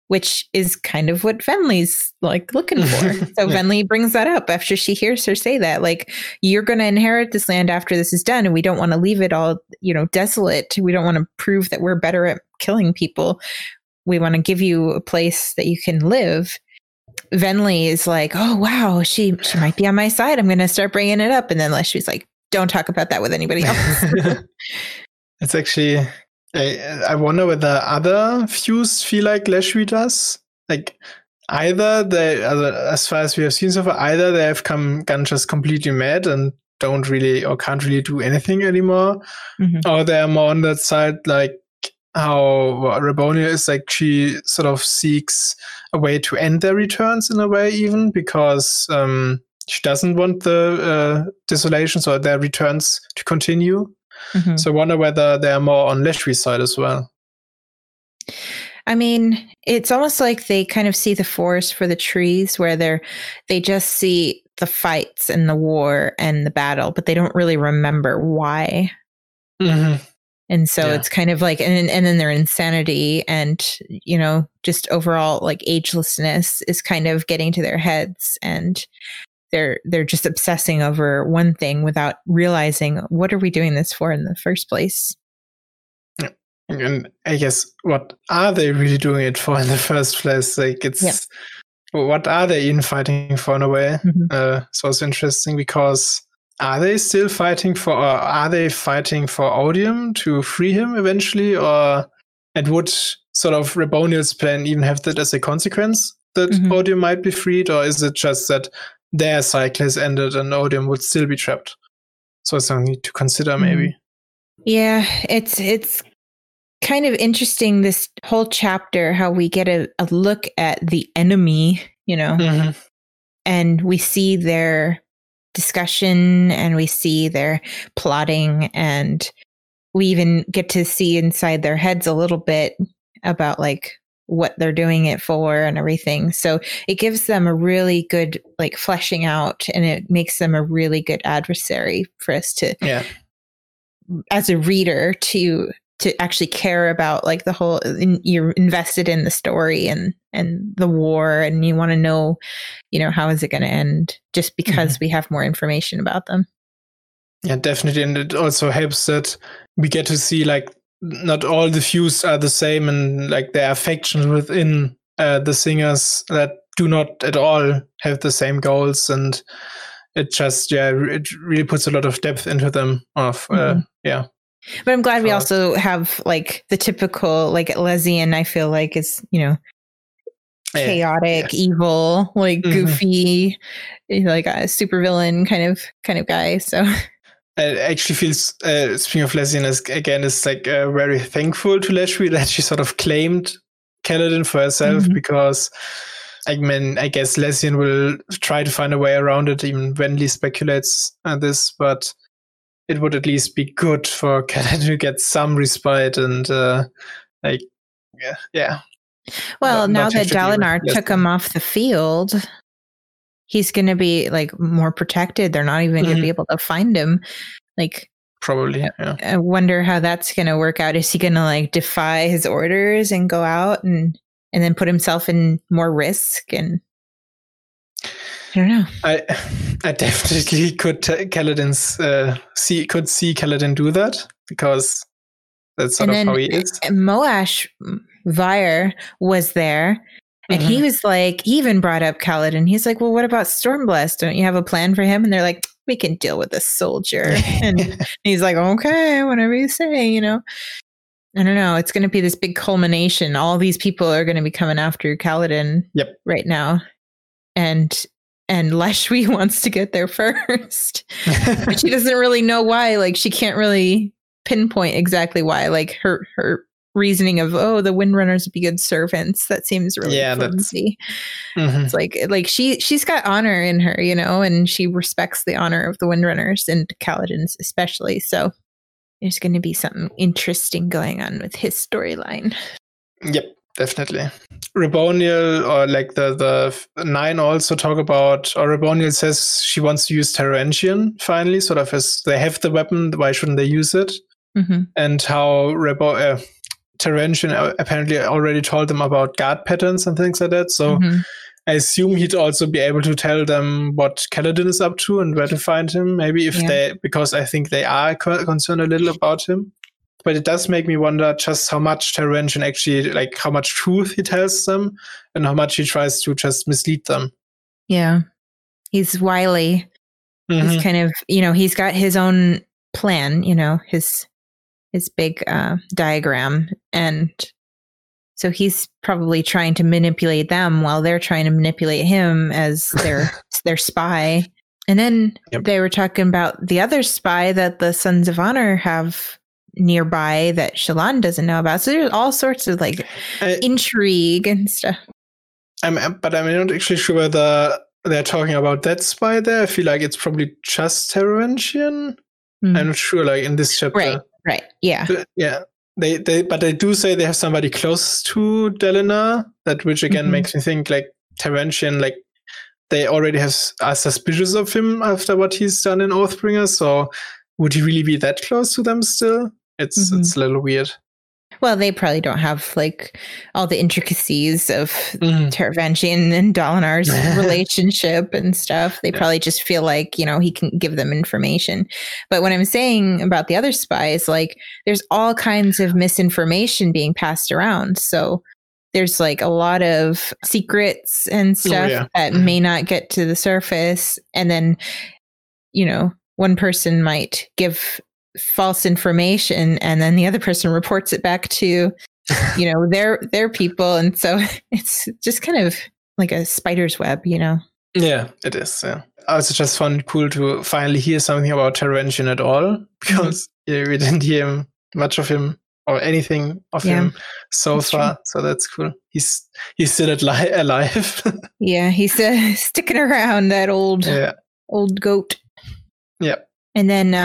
which is kind of what Venli's like looking for. So Venli brings that up after she hears her say that, like, you're going to inherit this land after this is done. And we don't want to leave it all, you know, desolate. We don't want to prove that we're better at killing people. We want to give you a place that you can live. Venli is like, oh, wow, she might be on my side. I'm going to start bringing it up. And then Leshwi's like, don't talk about that with anybody else. It's actually... I wonder whether other Fused feel like Leshwi does. Like, either they, as far as we have seen so far, either they have gone just completely mad and don't really or can't really do anything anymore, or they are more on that side, like how Raboniel is, like she sort of seeks a way to end their returns in a way, even because she doesn't want the desolations or their returns to continue. So I wonder whether they're more on Leshwi's side as well. I mean, it's almost like they kind of see the forest for the trees, where they just see the fights and the war and the battle, but they don't really remember why. And so it's kind of like, and then their insanity and, you know, just overall like agelessness is kind of getting to their heads, and they're just obsessing over one thing without realizing, what are we doing this for in the first place? And I guess, what are they really doing it for in the first place? Like, it's what are they even fighting for in a way? It's also interesting because are they still fighting for, or are they fighting for Odium to free him eventually? Or, and would sort of Raboniel's plan even have that as a consequence, that Odium might be freed? Or is it just that their cycle has ended and Odium would still be trapped? So it's something to consider, maybe. Yeah, it's kind of interesting, this whole chapter, how we get a look at the enemy, you know, and we see their discussion and we see their plotting, and we even get to see inside their heads a little bit about like what they're doing it for and everything. So it gives them a really good like fleshing out, and it makes them a really good adversary for us to, as a reader, to actually care about like the whole, you're invested in the story and the war, and you want to know, you know, how is it going to end, just because we have more information about them. Yeah, definitely. And it also helps that we get to see like not all the Fused are the same, and like there are factions within the Singers that do not at all have the same goals, and it just, it really puts a lot of depth into them of, But I'm glad we also have like the typical, like Lezian, I feel like is, you know, chaotic, evil, like goofy, like a supervillain kind of guy. So it actually feels, speaking of Lezian, is like very thankful to Leshwi that she sort of claimed Kaladin for herself, because I mean, I guess Lezian will try to find a way around it, even Venli speculates on this, but it would at least be good for Kaladin to get some respite and Well, now that Dalinar took him off the field, he's going to be like more protected. They're not even going to be able to find him. Like probably. I wonder how that's going to work out. Is he going to like defy his orders and go out and then put himself in more risk? And I don't know. I definitely could see Kaladin do that, because that's sort of how he is. Moash Vire was there, and he was like, he even brought up Kaladin. He's like, well, what about Stormblast? Don't you have a plan for him? And they're like, we can deal with this soldier. And he's like, okay, whatever you say, you know. I don't know. It's going to be this big culmination. All these people are going to be coming after Kaladin right now. And Leshwi wants to get there first. But she doesn't really know why. Like, she can't really pinpoint exactly why. Like, her reasoning of, oh, the Windrunners would be good servants, that seems really flimsy. It's like she's got honor in her, you know, and she respects the honor of the Windrunners and Kaladin's especially. So there's going to be something interesting going on with his storyline. Yep. Definitely. Raboniel, or like the Nine also talk about, or Raboniel says she wants to use Taravangian finally, sort of as they have the weapon, why shouldn't they use it? And how Taravangian apparently already told them about guard patterns and things like that. So I assume he'd also be able to tell them what Kaladin is up to and where to find him, maybe if they, because I think they are concerned a little about him. But it does make me wonder just how much Taravangian actually, like how much truth he tells them and how much he tries to just mislead them. Yeah. He's wily. He's kind of, you know, he's got his own plan, you know, his big diagram. And so he's probably trying to manipulate them while they're trying to manipulate him as their spy. And then they were talking about the other spy that the Sons of Honor have nearby that Shallan doesn't know about. So there's all sorts of like intrigue and stuff. I'm not actually sure whether they're talking about that spy there. I feel like it's probably just Taravangian. I'm not sure, like in this chapter. Right. Yeah. But they do say they have somebody close to Dalinar, that which again makes me think like Taravangian, like they already are suspicious of him after what he's done in Oathbringer. So would he really be that close to them still? It's a little weird. Well, they probably don't have like all the intricacies of Taravangian and Dalinar's relationship and stuff. They probably just feel like, you know, he can give them information. But what I'm saying about the other spies, like there's all kinds of misinformation being passed around. So there's like a lot of secrets and stuff that may not get to the surface. And then, you know, one person might give false information and then the other person reports it back to, you know, their people. And so it's just kind of like a spider's web, you know? Yeah, it is. Yeah. I also just found it cool to finally hear something about Taravangian at all, because we didn't hear much of him or anything of him so far. True. So that's cool. He's still alive. He's sticking around, that old goat. Yeah. And then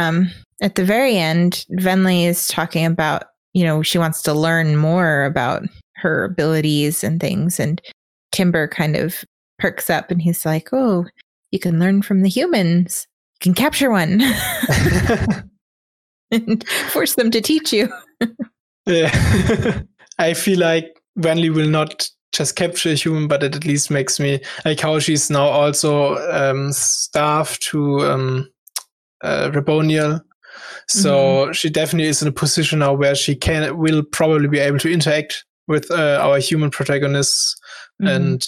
at the very end, Venli is talking about, you know, she wants to learn more about her abilities and things. And Timber kind of perks up and he's like, oh, you can learn from the humans. You can capture one and force them to teach you. Yeah. I feel like Venli will not just capture a human, but it at least makes me like how she's now also staff to Raboniel. So she definitely is in a position now where she will probably be able to interact with our human protagonists and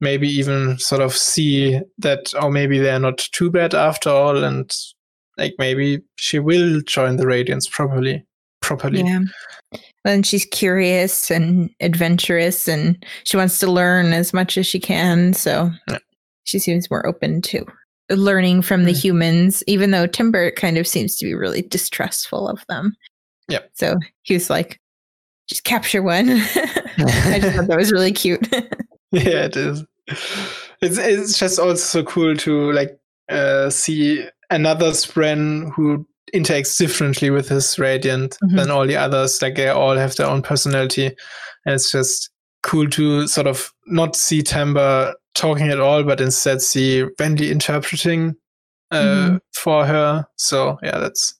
maybe even sort of see that, or maybe they're not too bad after all, and like maybe she will join the Radiance properly. Yeah. And she's curious and adventurous and she wants to learn as much as she can. So she seems more open to learning from the humans, even though Timber kind of seems to be really distrustful of them. Yeah. So he was like, just capture one. I just thought that was really cute. Yeah, it is. It's just also so cool to like see another Spren who interacts differently with his Radiant than all the others. Like they all have their own personality. And it's just cool to sort of not see Timber talking at all, but instead see Venli interpreting for her. So yeah, that's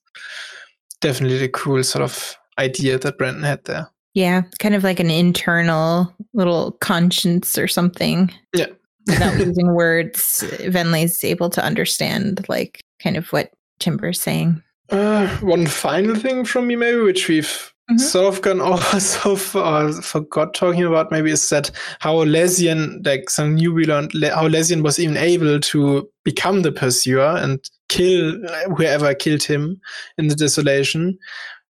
definitely the cool sort of idea that Brandon had there. Yeah, kind of like an internal little conscience or something. Yeah. Without using words, Venli's able to understand like kind of what Timber's saying. One final thing from me maybe, which we've sort of gone over so far, forgot talking about maybe, is that how Lezian, like some new we learned, how Lezian was even able to become the Pursuer and kill whoever killed him in the Desolation,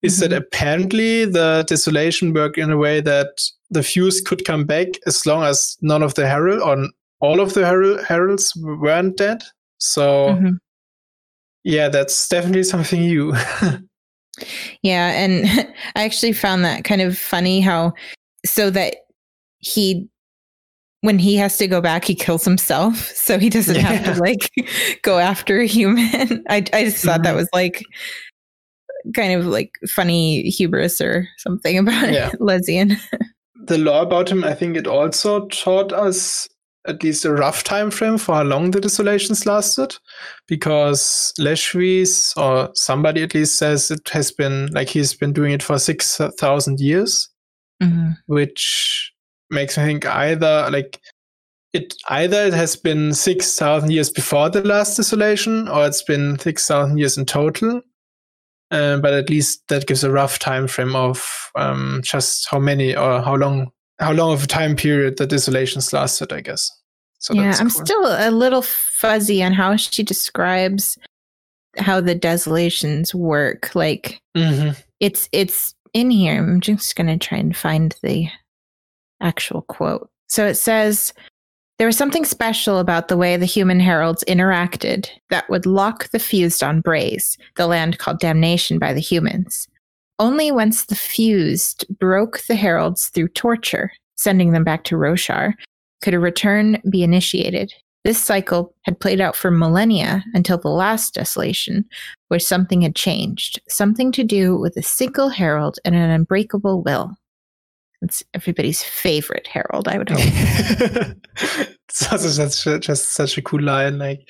is that apparently the Desolation worked in a way that the Fused could come back as long as none of the Herald or all of the Heralds weren't dead. So yeah, that's definitely something new. Yeah, and I actually found that kind of funny how, so that he, when he has to go back, he kills himself. So he doesn't have to like go after a human. I just thought that was like kind of like funny hubris or something about Lezian. The lore about him, I think it also taught us at least a rough time frame for how long the Desolations lasted, because Leshwi's or somebody at least says it has been like he's been doing it for 6,000 years, which makes me think either it has been 6,000 years before the last Desolation, or it's been 6,000 years in total. But at least that gives a rough time frame of just how many or how long of a time period the Desolations lasted, I guess. So yeah, I'm cool. Still a little fuzzy on how she describes how the Desolations work. Like it's in here. I'm just going to try and find the actual quote. So it says, there was something special about the way the human heralds interacted that would lock the Fused on Braize, the land called Damnation by the humans. Only once the Fused broke the heralds through torture, sending them back to Roshar, could a return be initiated. This cycle had played out for millennia until the last Desolation, where something had changed, something to do with a single herald and an unbreakable will. It's everybody's favorite herald, I would hope. That's just such a cool line, like,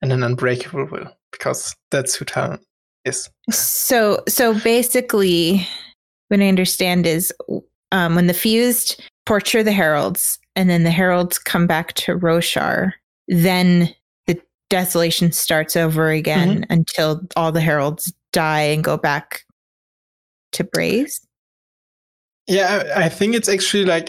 and an unbreakable will, because that's who Talon is. So basically, what I understand is when the Fused torture the heralds, and then the heralds come back to Roshar, then the Desolation starts over again until all the heralds die and go back to Braize. Yeah, I think it's actually like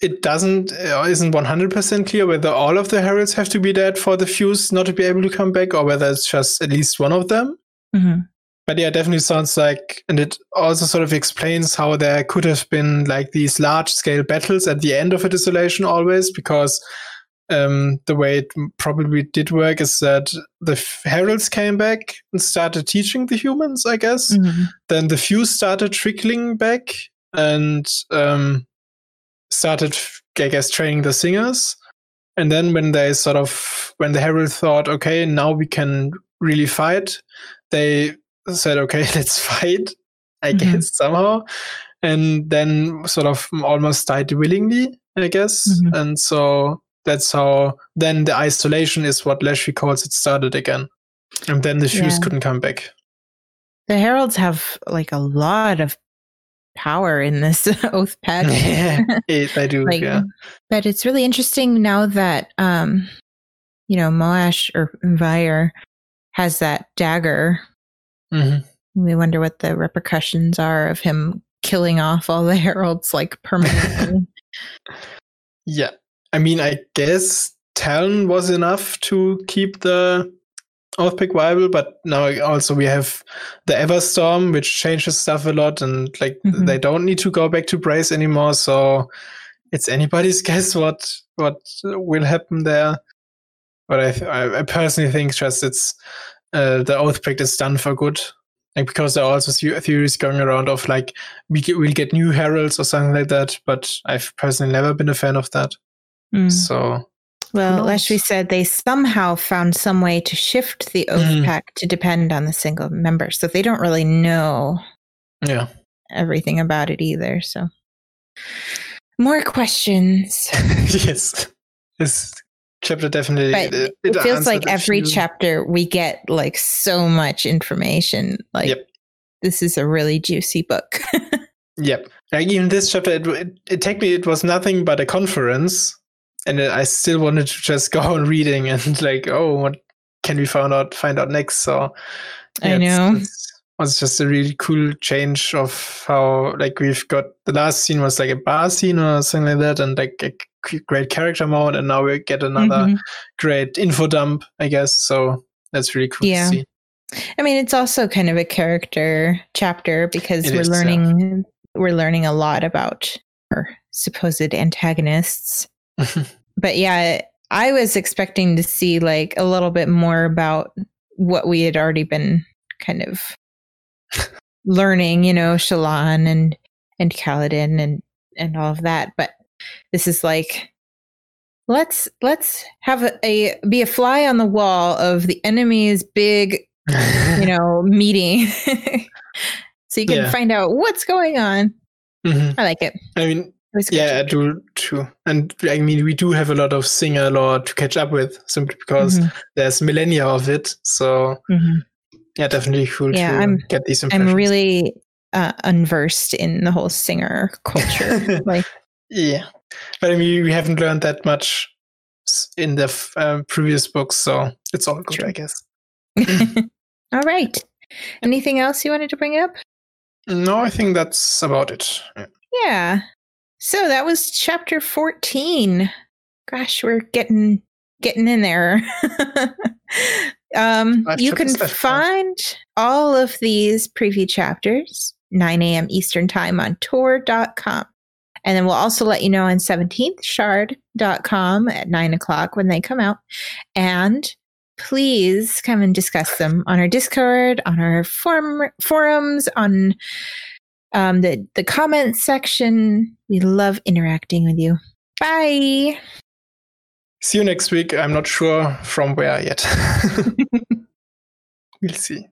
it doesn't isn't 100% clear whether all of the heralds have to be dead for the Fused not to be able to come back, or whether it's just at least one of them. But yeah, it definitely sounds like, and it also sort of explains how there could have been like these large scale battles at the end of a Desolation always, because the way it probably did work is that the heralds came back and started teaching the humans, I guess. Then the Fused started trickling back and started, I guess, training the Singers. And then when the herald thought, okay, now we can really fight, they said, okay, let's fight, I guess, somehow. and then sort of almost died willingly, I guess. Mm-hmm. And so that's how then the isolation is what Leshwi calls it started again. And then the Fused couldn't come back. The Heralds have like a lot of power in this oath patch. Yeah, they do, But it's really interesting now that, Moash or Vyre has that dagger. Mm-hmm. We wonder what the repercussions are of him killing off all the Heralds like permanently. Yeah. I mean, I guess Talon was enough to keep the Oathpact viable, but now also we have the Everstorm, which changes stuff a lot, and they don't need to go back to Braize anymore, so it's anybody's guess what will happen there. But I personally think just it's the Oathpact is done for good, because there are also theories going around of we'll get new Heralds or something like that, but I've personally never been a fan of that. So well, Leshwi said they somehow found some way to shift the Oathpact to depend on the single member. So they don't really know everything about it either. So more questions. Yes. This chapter definitely... But it feels like every chapter we get so much information. This is a really juicy book. Yep. Even this chapter, it technically it was nothing but a conference. And I still wanted to just go on reading and what can we find out next? So yeah, I know it's just a really cool change of how we've got the last scene was a bar scene or something like that, and a great character mode, and now we get another great info dump, I guess. So that's really cool to see. I mean, it's also kind of a character chapter because we're learning a lot about our supposed antagonists. But yeah, I was expecting to see a little bit more about what we had already been kind of learning, Shallan and Kaladin and all of that. But this is let's have be a fly on the wall of the enemy's big, meeting, so you can find out what's going on. Mm-hmm. I like it. I mean. Yeah, I do too. And I mean, we do have a lot of Singer lore to catch up with simply because there's millennia of it. So definitely cool to get these impressions. I'm really unversed in the whole Singer culture. Yeah. But I mean, we haven't learned that much in the previous books. So it's all good, I guess. All right. Anything else you wanted to bring up? No, I think that's about it. Yeah. So that was chapter 14. Gosh, we're getting in there. You can find all of these preview chapters 9 a.m. Eastern time on tor.com. And then we'll also let you know on 17thshard.com at 9 o'clock when they come out. And please come and discuss them on our Discord, on our forums, on... the comments section. We love interacting with you. Bye. See you next week. I'm not sure from where yet. We'll see.